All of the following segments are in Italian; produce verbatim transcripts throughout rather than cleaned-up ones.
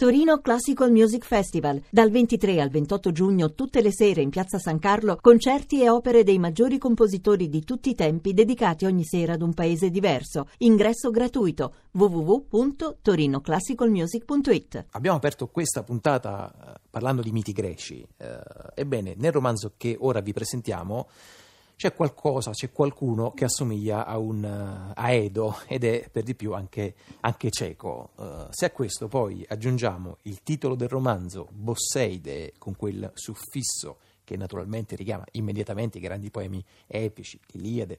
Torino Classical Music Festival, dal ventitré al ventotto giugno tutte le sere in Piazza San Carlo, concerti e opere dei maggiori compositori di tutti i tempi dedicati ogni sera ad un paese diverso. Ingresso gratuito, w w w punto torino classical music punto i t. Abbiamo aperto questa puntata parlando di miti greci. Ebbene, nel romanzo che ora vi presentiamo c'è qualcosa, c'è qualcuno che assomiglia a un Aedo ed è per di più anche, anche cieco. Uh, se a questo poi aggiungiamo il titolo del romanzo, Bosseide, con quel suffisso che naturalmente richiama immediatamente i grandi poemi epici, l'Iliade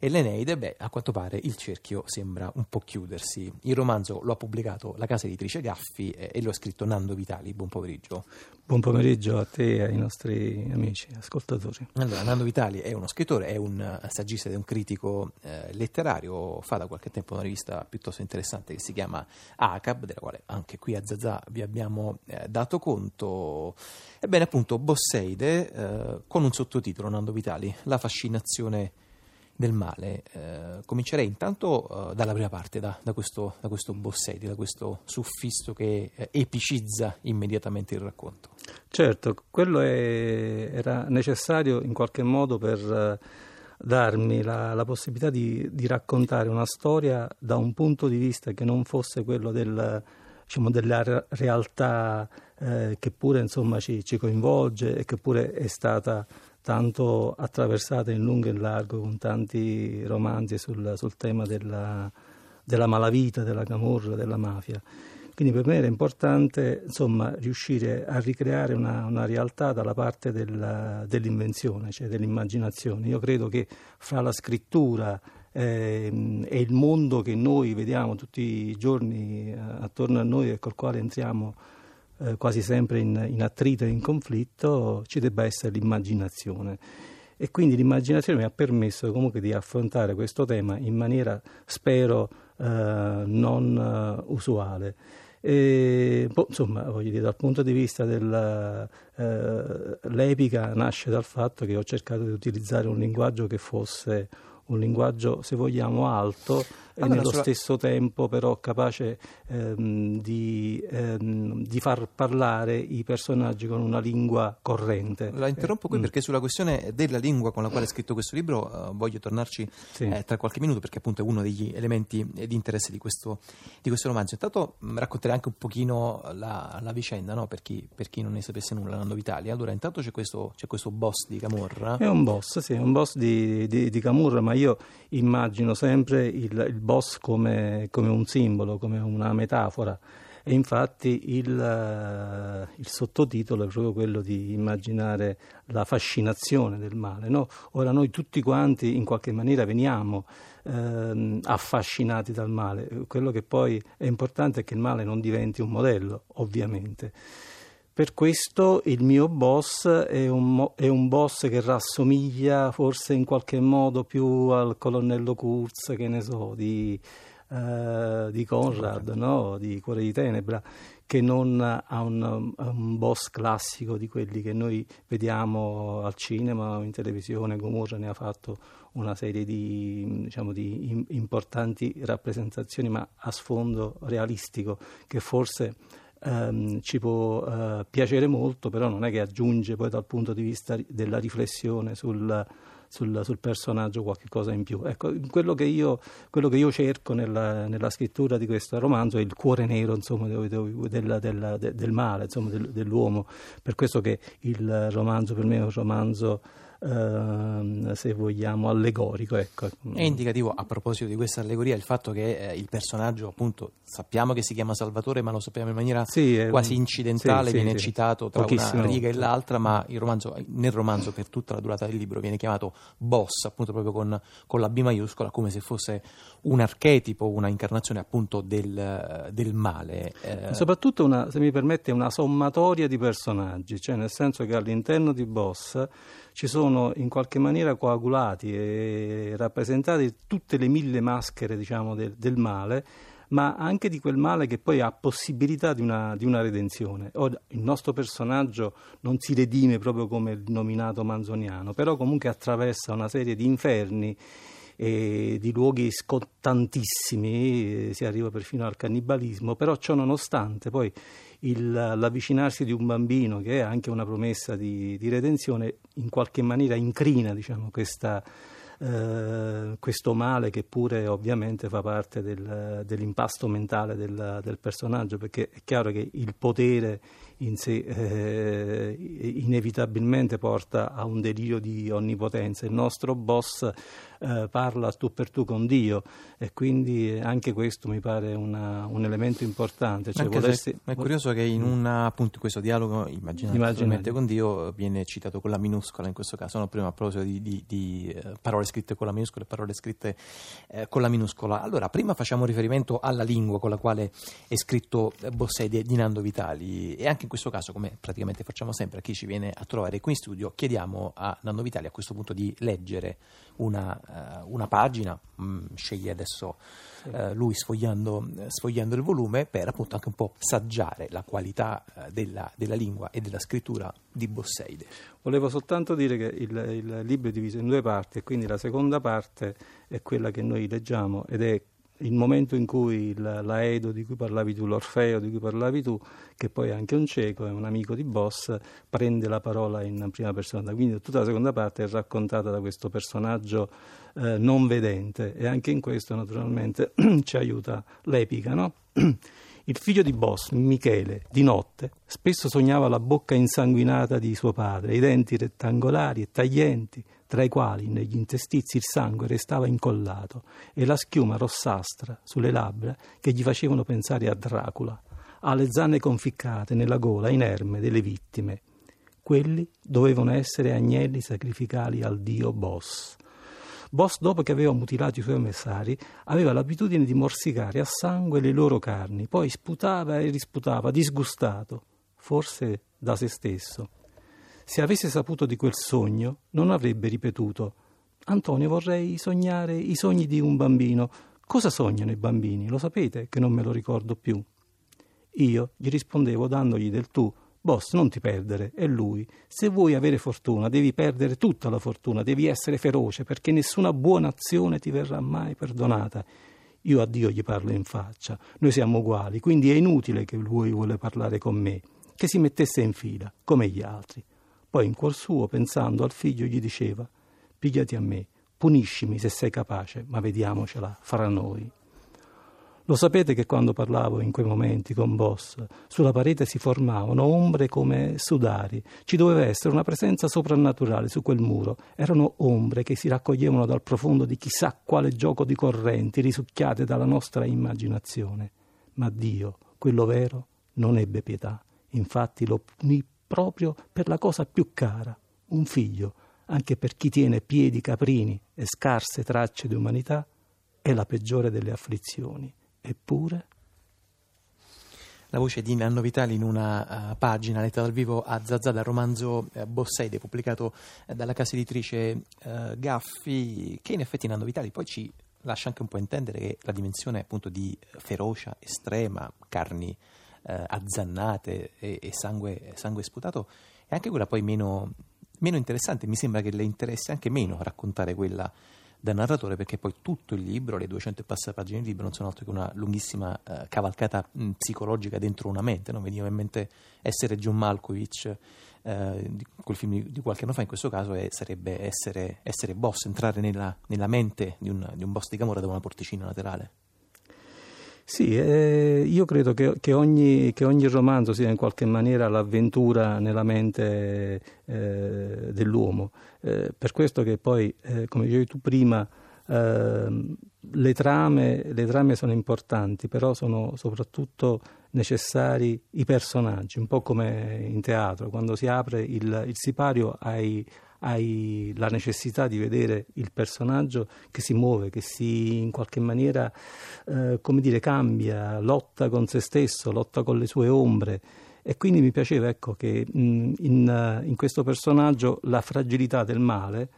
e l'Eneide, beh, a quanto pare il cerchio sembra un po' chiudersi. Il romanzo lo ha pubblicato la casa editrice Gaffi eh, e lo ha scritto Nando Vitali. Buon pomeriggio. Buon pomeriggio a te e ai nostri amici ascoltatori. Allora, Nando Vitali è uno scrittore, è un saggista ed è un critico eh, letterario, fa da qualche tempo una rivista piuttosto interessante che si chiama Acab, della quale anche qui a Zazà vi abbiamo eh, dato conto. Ebbene, appunto, Bosseide, Eh, con un sottotitolo, Nando Vitali, La fascinazione del male. Eh, comincerei intanto eh, dalla prima parte, da, da questo, da questo Bossetti, da questo suffisso che eh, epicizza immediatamente il racconto. Certo, quello è, era necessario in qualche modo per eh, darmi la, la possibilità di, di raccontare una storia da un punto di vista che non fosse quello del, diciamo, della realtà Eh, che pure insomma ci, ci coinvolge e che pure è stata tanto attraversata in lungo e in largo con tanti romanzi sul, sul tema della, della malavita, della Gomorra, della mafia. Quindi per me era importante insomma riuscire a ricreare una, una realtà dalla parte della, dell'invenzione, cioè dell'immaginazione. Io credo che fra la scrittura eh, e il mondo che noi vediamo tutti i giorni eh, attorno a noi e col quale entriamo Eh, quasi sempre in, in attrito e in conflitto, ci debba essere l'immaginazione. E quindi l'immaginazione mi ha permesso comunque di affrontare questo tema in maniera, spero, eh, non uh, usuale. E, boh, insomma, voglio dire, dal punto di vista dell'epica eh, nasce dal fatto che ho cercato di utilizzare un linguaggio che fosse un linguaggio, se vogliamo, alto e allora, nello sulla... stesso tempo però capace ehm, di, ehm, di far parlare i personaggi con una lingua corrente. La interrompo eh, qui mm. perché sulla questione della lingua con la quale è scritto questo libro eh, voglio tornarci sì. eh, tra qualche minuto, perché appunto è uno degli elementi di interesse di questo, di questo romanzo. Intanto mh, racconterei anche un pochino la, la vicenda, no? per, chi, per chi non ne sapesse nulla, Nando Vitali. Allora, intanto c'è questo, c'è questo boss di Gomorra. È un boss, sì, è un boss di, di, di Gomorra, ma io immagino sempre il, il boss come, come un simbolo, come una metafora, e infatti il, il sottotitolo è proprio quello di immaginare la fascinazione del male, no? Ora noi tutti quanti in qualche maniera veniamo ehm, affascinati dal male. Quello che poi è importante è che il male non diventi un modello, ovviamente. Per questo il mio boss è un, è un boss che rassomiglia forse in qualche modo più al colonnello Kurz, che ne so, di, eh, di Conrad, no? Di Cuore di Tenebra, che non ha un, un boss classico di quelli che noi vediamo al cinema o in televisione. Gomorra ne ha fatto una serie di, diciamo, di importanti rappresentazioni, ma a sfondo realistico, che forse Um, ci può uh, piacere molto, però non è che aggiunge poi dal punto di vista della riflessione sul, sul, sul personaggio qualche cosa in più. Ecco, quello che io, quello che io cerco nella, nella scrittura di questo romanzo è il cuore nero, insomma, del, del, del, del male, insomma, del, dell'uomo. Per questo che il romanzo per me è un romanzo Uh, se vogliamo allegorico, ecco. È indicativo, a proposito di questa allegoria, il fatto che eh, il personaggio, appunto, sappiamo che si chiama Salvatore, ma lo sappiamo in maniera sì, quasi incidentale, sì, viene sì, citato sì. tra Pochissimo. una riga e l'altra, ma il romanzo, nel romanzo per tutta la durata del libro viene chiamato boss, appunto proprio con, con la B maiuscola, come se fosse un archetipo, una incarnazione appunto del, del male. Eh. Soprattutto una, se mi permette, una sommatoria di personaggi, cioè nel senso che all'interno di boss ci sono sono in qualche maniera coagulati e rappresentati tutte le mille maschere, diciamo, del, del male, ma anche di quel male che poi ha possibilità di una, di una redenzione. Ora, il nostro personaggio non si redime proprio come il nominato manzoniano, però comunque attraversa una serie di inferni eh, di luoghi scottantissimi, eh, si arriva perfino al cannibalismo, però ciò nonostante poi il, l'avvicinarsi di un bambino, che è anche una promessa di, di redenzione, in qualche maniera incrina, diciamo, questa, eh, questo male, che pure ovviamente fa parte del, dell'impasto mentale del, del personaggio, perché è chiaro che il potere in sé eh, inevitabilmente porta a un delirio di onnipotenza. Il nostro boss eh, parla tu per tu con Dio, e quindi anche questo mi pare una, un elemento importante, cioè, volessi... è curioso che in una, appunto, questo dialogo immaginatamente con Dio viene citato con la minuscola in questo caso, no? Prima a proposito di, di, di parole scritte con la minuscola e parole scritte eh, con la minuscola. Allora, prima facciamo riferimento alla lingua con la quale è scritto Bosseide di Nando Vitali, e anche in questo caso, come praticamente facciamo sempre a chi ci viene a trovare qui in studio, chiediamo a Nando Vitali a questo punto di leggere una, uh, una pagina, mm, sceglie adesso uh, lui sfogliando, sfogliando il volume, per appunto anche un po' saggiare la qualità uh, della, della lingua e della scrittura di Bosseide. Volevo soltanto dire che il, il libro è diviso in due parti, e quindi la seconda parte è quella che noi leggiamo, ed è il momento in cui il, l'Aedo di cui parlavi tu, l'Orfeo di cui parlavi tu, che poi è anche un cieco, è un amico di Boss, prende la parola in prima persona. Quindi tutta la seconda parte è raccontata da questo personaggio eh, non vedente, e anche in questo naturalmente ci aiuta l'epica, no? Il figlio di Boss, Michele, di notte spesso sognava la bocca insanguinata di suo padre, i denti rettangolari e taglienti, tra i quali negli intestizi il sangue restava incollato, e la schiuma rossastra sulle labbra che gli facevano pensare a Dracula, alle zanne conficcate nella gola inerme delle vittime. Quelli dovevano essere agnelli sacrificali al dio Boss. Boss, dopo che aveva mutilato i suoi avversari, aveva l'abitudine di morsicare a sangue le loro carni, poi sputava e risputava, disgustato, forse da se stesso. Se avesse saputo di quel sogno, non avrebbe ripetuto: Antonio, vorrei sognare i sogni di un bambino. Cosa sognano i bambini? Lo sapete che non me lo ricordo più. Io gli rispondevo dandogli del tu: Boss, non ti perdere. E lui: se vuoi avere fortuna, devi perdere tutta la fortuna, devi essere feroce, perché nessuna buona azione ti verrà mai perdonata. Io a Dio gli parlo in faccia, noi siamo uguali, quindi è inutile che lui vuole parlare con me, che si mettesse in fila, come gli altri. Poi in cuor suo, pensando al figlio, gli diceva: pigliati a me, puniscimi se sei capace, ma vediamocela fra noi. Lo sapete che quando parlavo in quei momenti con Boss, sulla parete si formavano ombre come sudari. Ci doveva essere una presenza soprannaturale su quel muro. Erano ombre che si raccoglievano dal profondo di chissà quale gioco di correnti, risucchiate dalla nostra immaginazione. Ma Dio, quello vero, non ebbe pietà. Infatti lo punì proprio per la cosa più cara, un figlio, anche per chi tiene piedi caprini e scarse tracce di umanità, è la peggiore delle afflizioni. Eppure... La voce di Nando Vitali in una uh, pagina letta dal vivo a Zazà dal romanzo uh, Bosseide, pubblicato uh, dalla casa editrice uh, Gaffi, che in effetti Nando Vitali poi ci lascia anche un po' intendere che la dimensione, appunto, di ferocia estrema, carni uh, azzannate e, e sangue, sangue sputato, è anche quella poi meno, meno interessante. Mi sembra che le interessi anche meno raccontare quella da narratore, perché poi tutto il libro, le duecento e passa pagine del libro, non sono altro che una lunghissima eh, cavalcata mh, psicologica dentro una mente. Non veniva in mente essere John Malkovich, eh, di quel film di, di qualche anno fa, in questo caso è, sarebbe essere, essere Boss, entrare nella, nella mente di un, di un Boss di Gomorra da una porticina laterale. Sì, eh, io credo che, che, ogni, che ogni romanzo sia in qualche maniera l'avventura nella mente eh, dell'uomo, eh, per questo che poi, eh, come dicevi tu prima, eh, le trame, le trame sono importanti, però sono soprattutto necessari i personaggi, un po' come in teatro, quando si apre il, il sipario ai... hai la necessità di vedere il personaggio che si muove, che si in qualche maniera eh, come dire cambia, lotta con se stesso, lotta con le sue ombre. E quindi mi piaceva, ecco, che mh, in, in questo personaggio la fragilità del male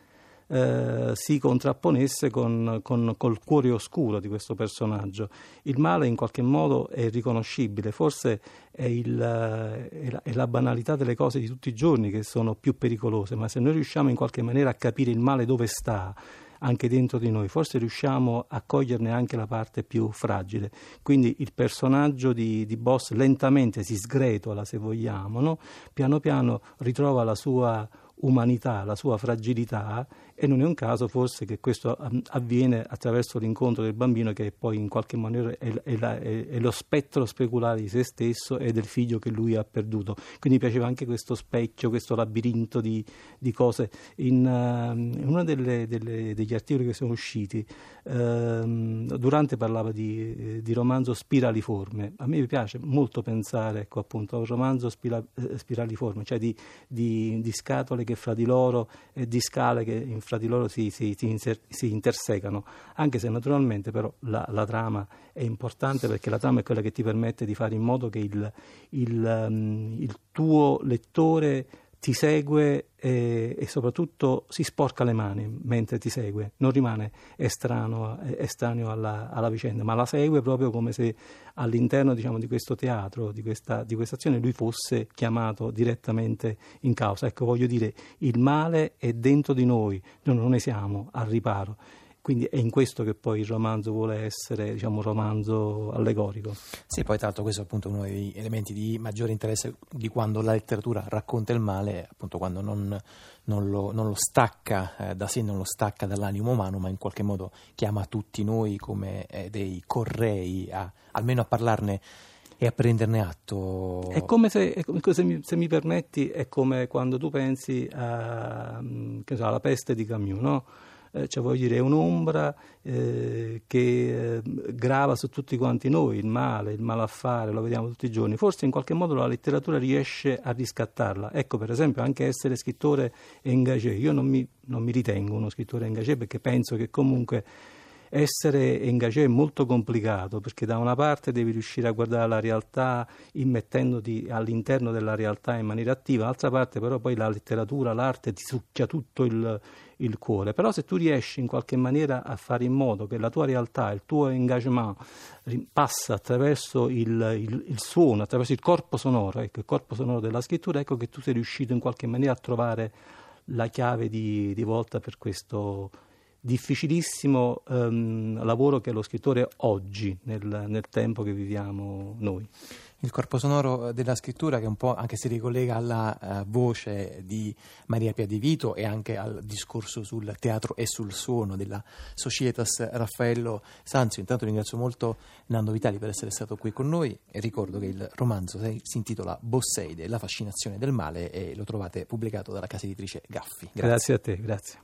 eh, si contrapponesse con, con col cuore oscuro di questo personaggio. Il male in qualche modo è riconoscibile, forse È, il, è, la, è la banalità delle cose di tutti i giorni che sono più pericolose, ma se noi riusciamo in qualche maniera a capire il male dove sta, anche dentro di noi, forse riusciamo a coglierne anche la parte più fragile. Quindi il personaggio di, di Boss lentamente si sgretola, se vogliamo, no? Piano piano ritrova la sua umanità, la sua fragilità, e non è un caso forse che questo avviene attraverso l'incontro del bambino, che poi in qualche maniera è, è, la, è, è lo spettro speculare di se stesso e del figlio che lui ha perduto. Quindi mi piaceva anche questo specchio, questo labirinto di, di cose. In, uh, in uno delle, delle, degli articoli che sono usciti, uh, Durante parlava di, di romanzo spiraliforme. A me piace molto pensare, ecco, appunto, a un romanzo spira, spiraliforme, cioè di, di, di scatole che fra di loro, e di scale che fra di loro si, si, si, inser- si intersecano, anche se naturalmente però la, la trama è importante, perché la trama è quella che ti permette di fare in modo che il, il, um, il tuo lettore ti segue e, e soprattutto si sporca le mani mentre ti segue, non rimane estraneo, estraneo alla, alla vicenda, ma la segue proprio come se all'interno, diciamo, di questo teatro, di questa, di questa azione, lui fosse chiamato direttamente in causa. Ecco, voglio dire, il male è dentro di noi, noi non ne siamo al riparo. Quindi è in questo che poi il romanzo vuole essere, diciamo, un romanzo allegorico. Sì, poi tra l'altro questo è appunto uno degli elementi di maggiore interesse di quando la letteratura racconta il male, appunto quando non, non, lo, non lo stacca eh, da sé, non lo stacca dall'animo umano, ma in qualche modo chiama tutti noi come eh, dei correi a, almeno a parlarne e a prenderne atto. È come se, è come, se, mi, se mi permetti, è come quando tu pensi a, che so, alla peste di Camus, no? Cioè, voglio dire, è un'ombra eh, che eh, grava su tutti quanti noi, il male, il malaffare, lo vediamo tutti i giorni. Forse in qualche modo la letteratura riesce a riscattarla. Ecco, per esempio, anche essere scrittore engagé. Io non mi, non mi ritengo uno scrittore engagé, perché penso che comunque essere engagé è molto complicato, perché da una parte devi riuscire a guardare la realtà immettendoti all'interno della realtà in maniera attiva, d'altra parte però poi la letteratura, l'arte ti succhia tutto il, il cuore. Però se tu riesci in qualche maniera a fare in modo che la tua realtà, il tuo engagement passa attraverso il, il, il suono, attraverso il corpo sonoro, ecco, il corpo sonoro della scrittura, ecco che tu sei riuscito in qualche maniera a trovare la chiave di, di volta per questo difficilissimo ehm, lavoro che è lo scrittore oggi, nel, nel tempo che viviamo noi. Il corpo sonoro della scrittura, che un po' anche si ricollega alla uh, voce di Maria Pia De Vito e anche al discorso sul teatro e sul suono della Societas Raffaello Sanzio. Intanto ringrazio molto Nando Vitali per essere stato qui con noi, e ricordo che il romanzo si intitola Bosseide, la fascinazione del male, e lo trovate pubblicato dalla casa editrice Gaffi. Grazie, grazie a te, grazie.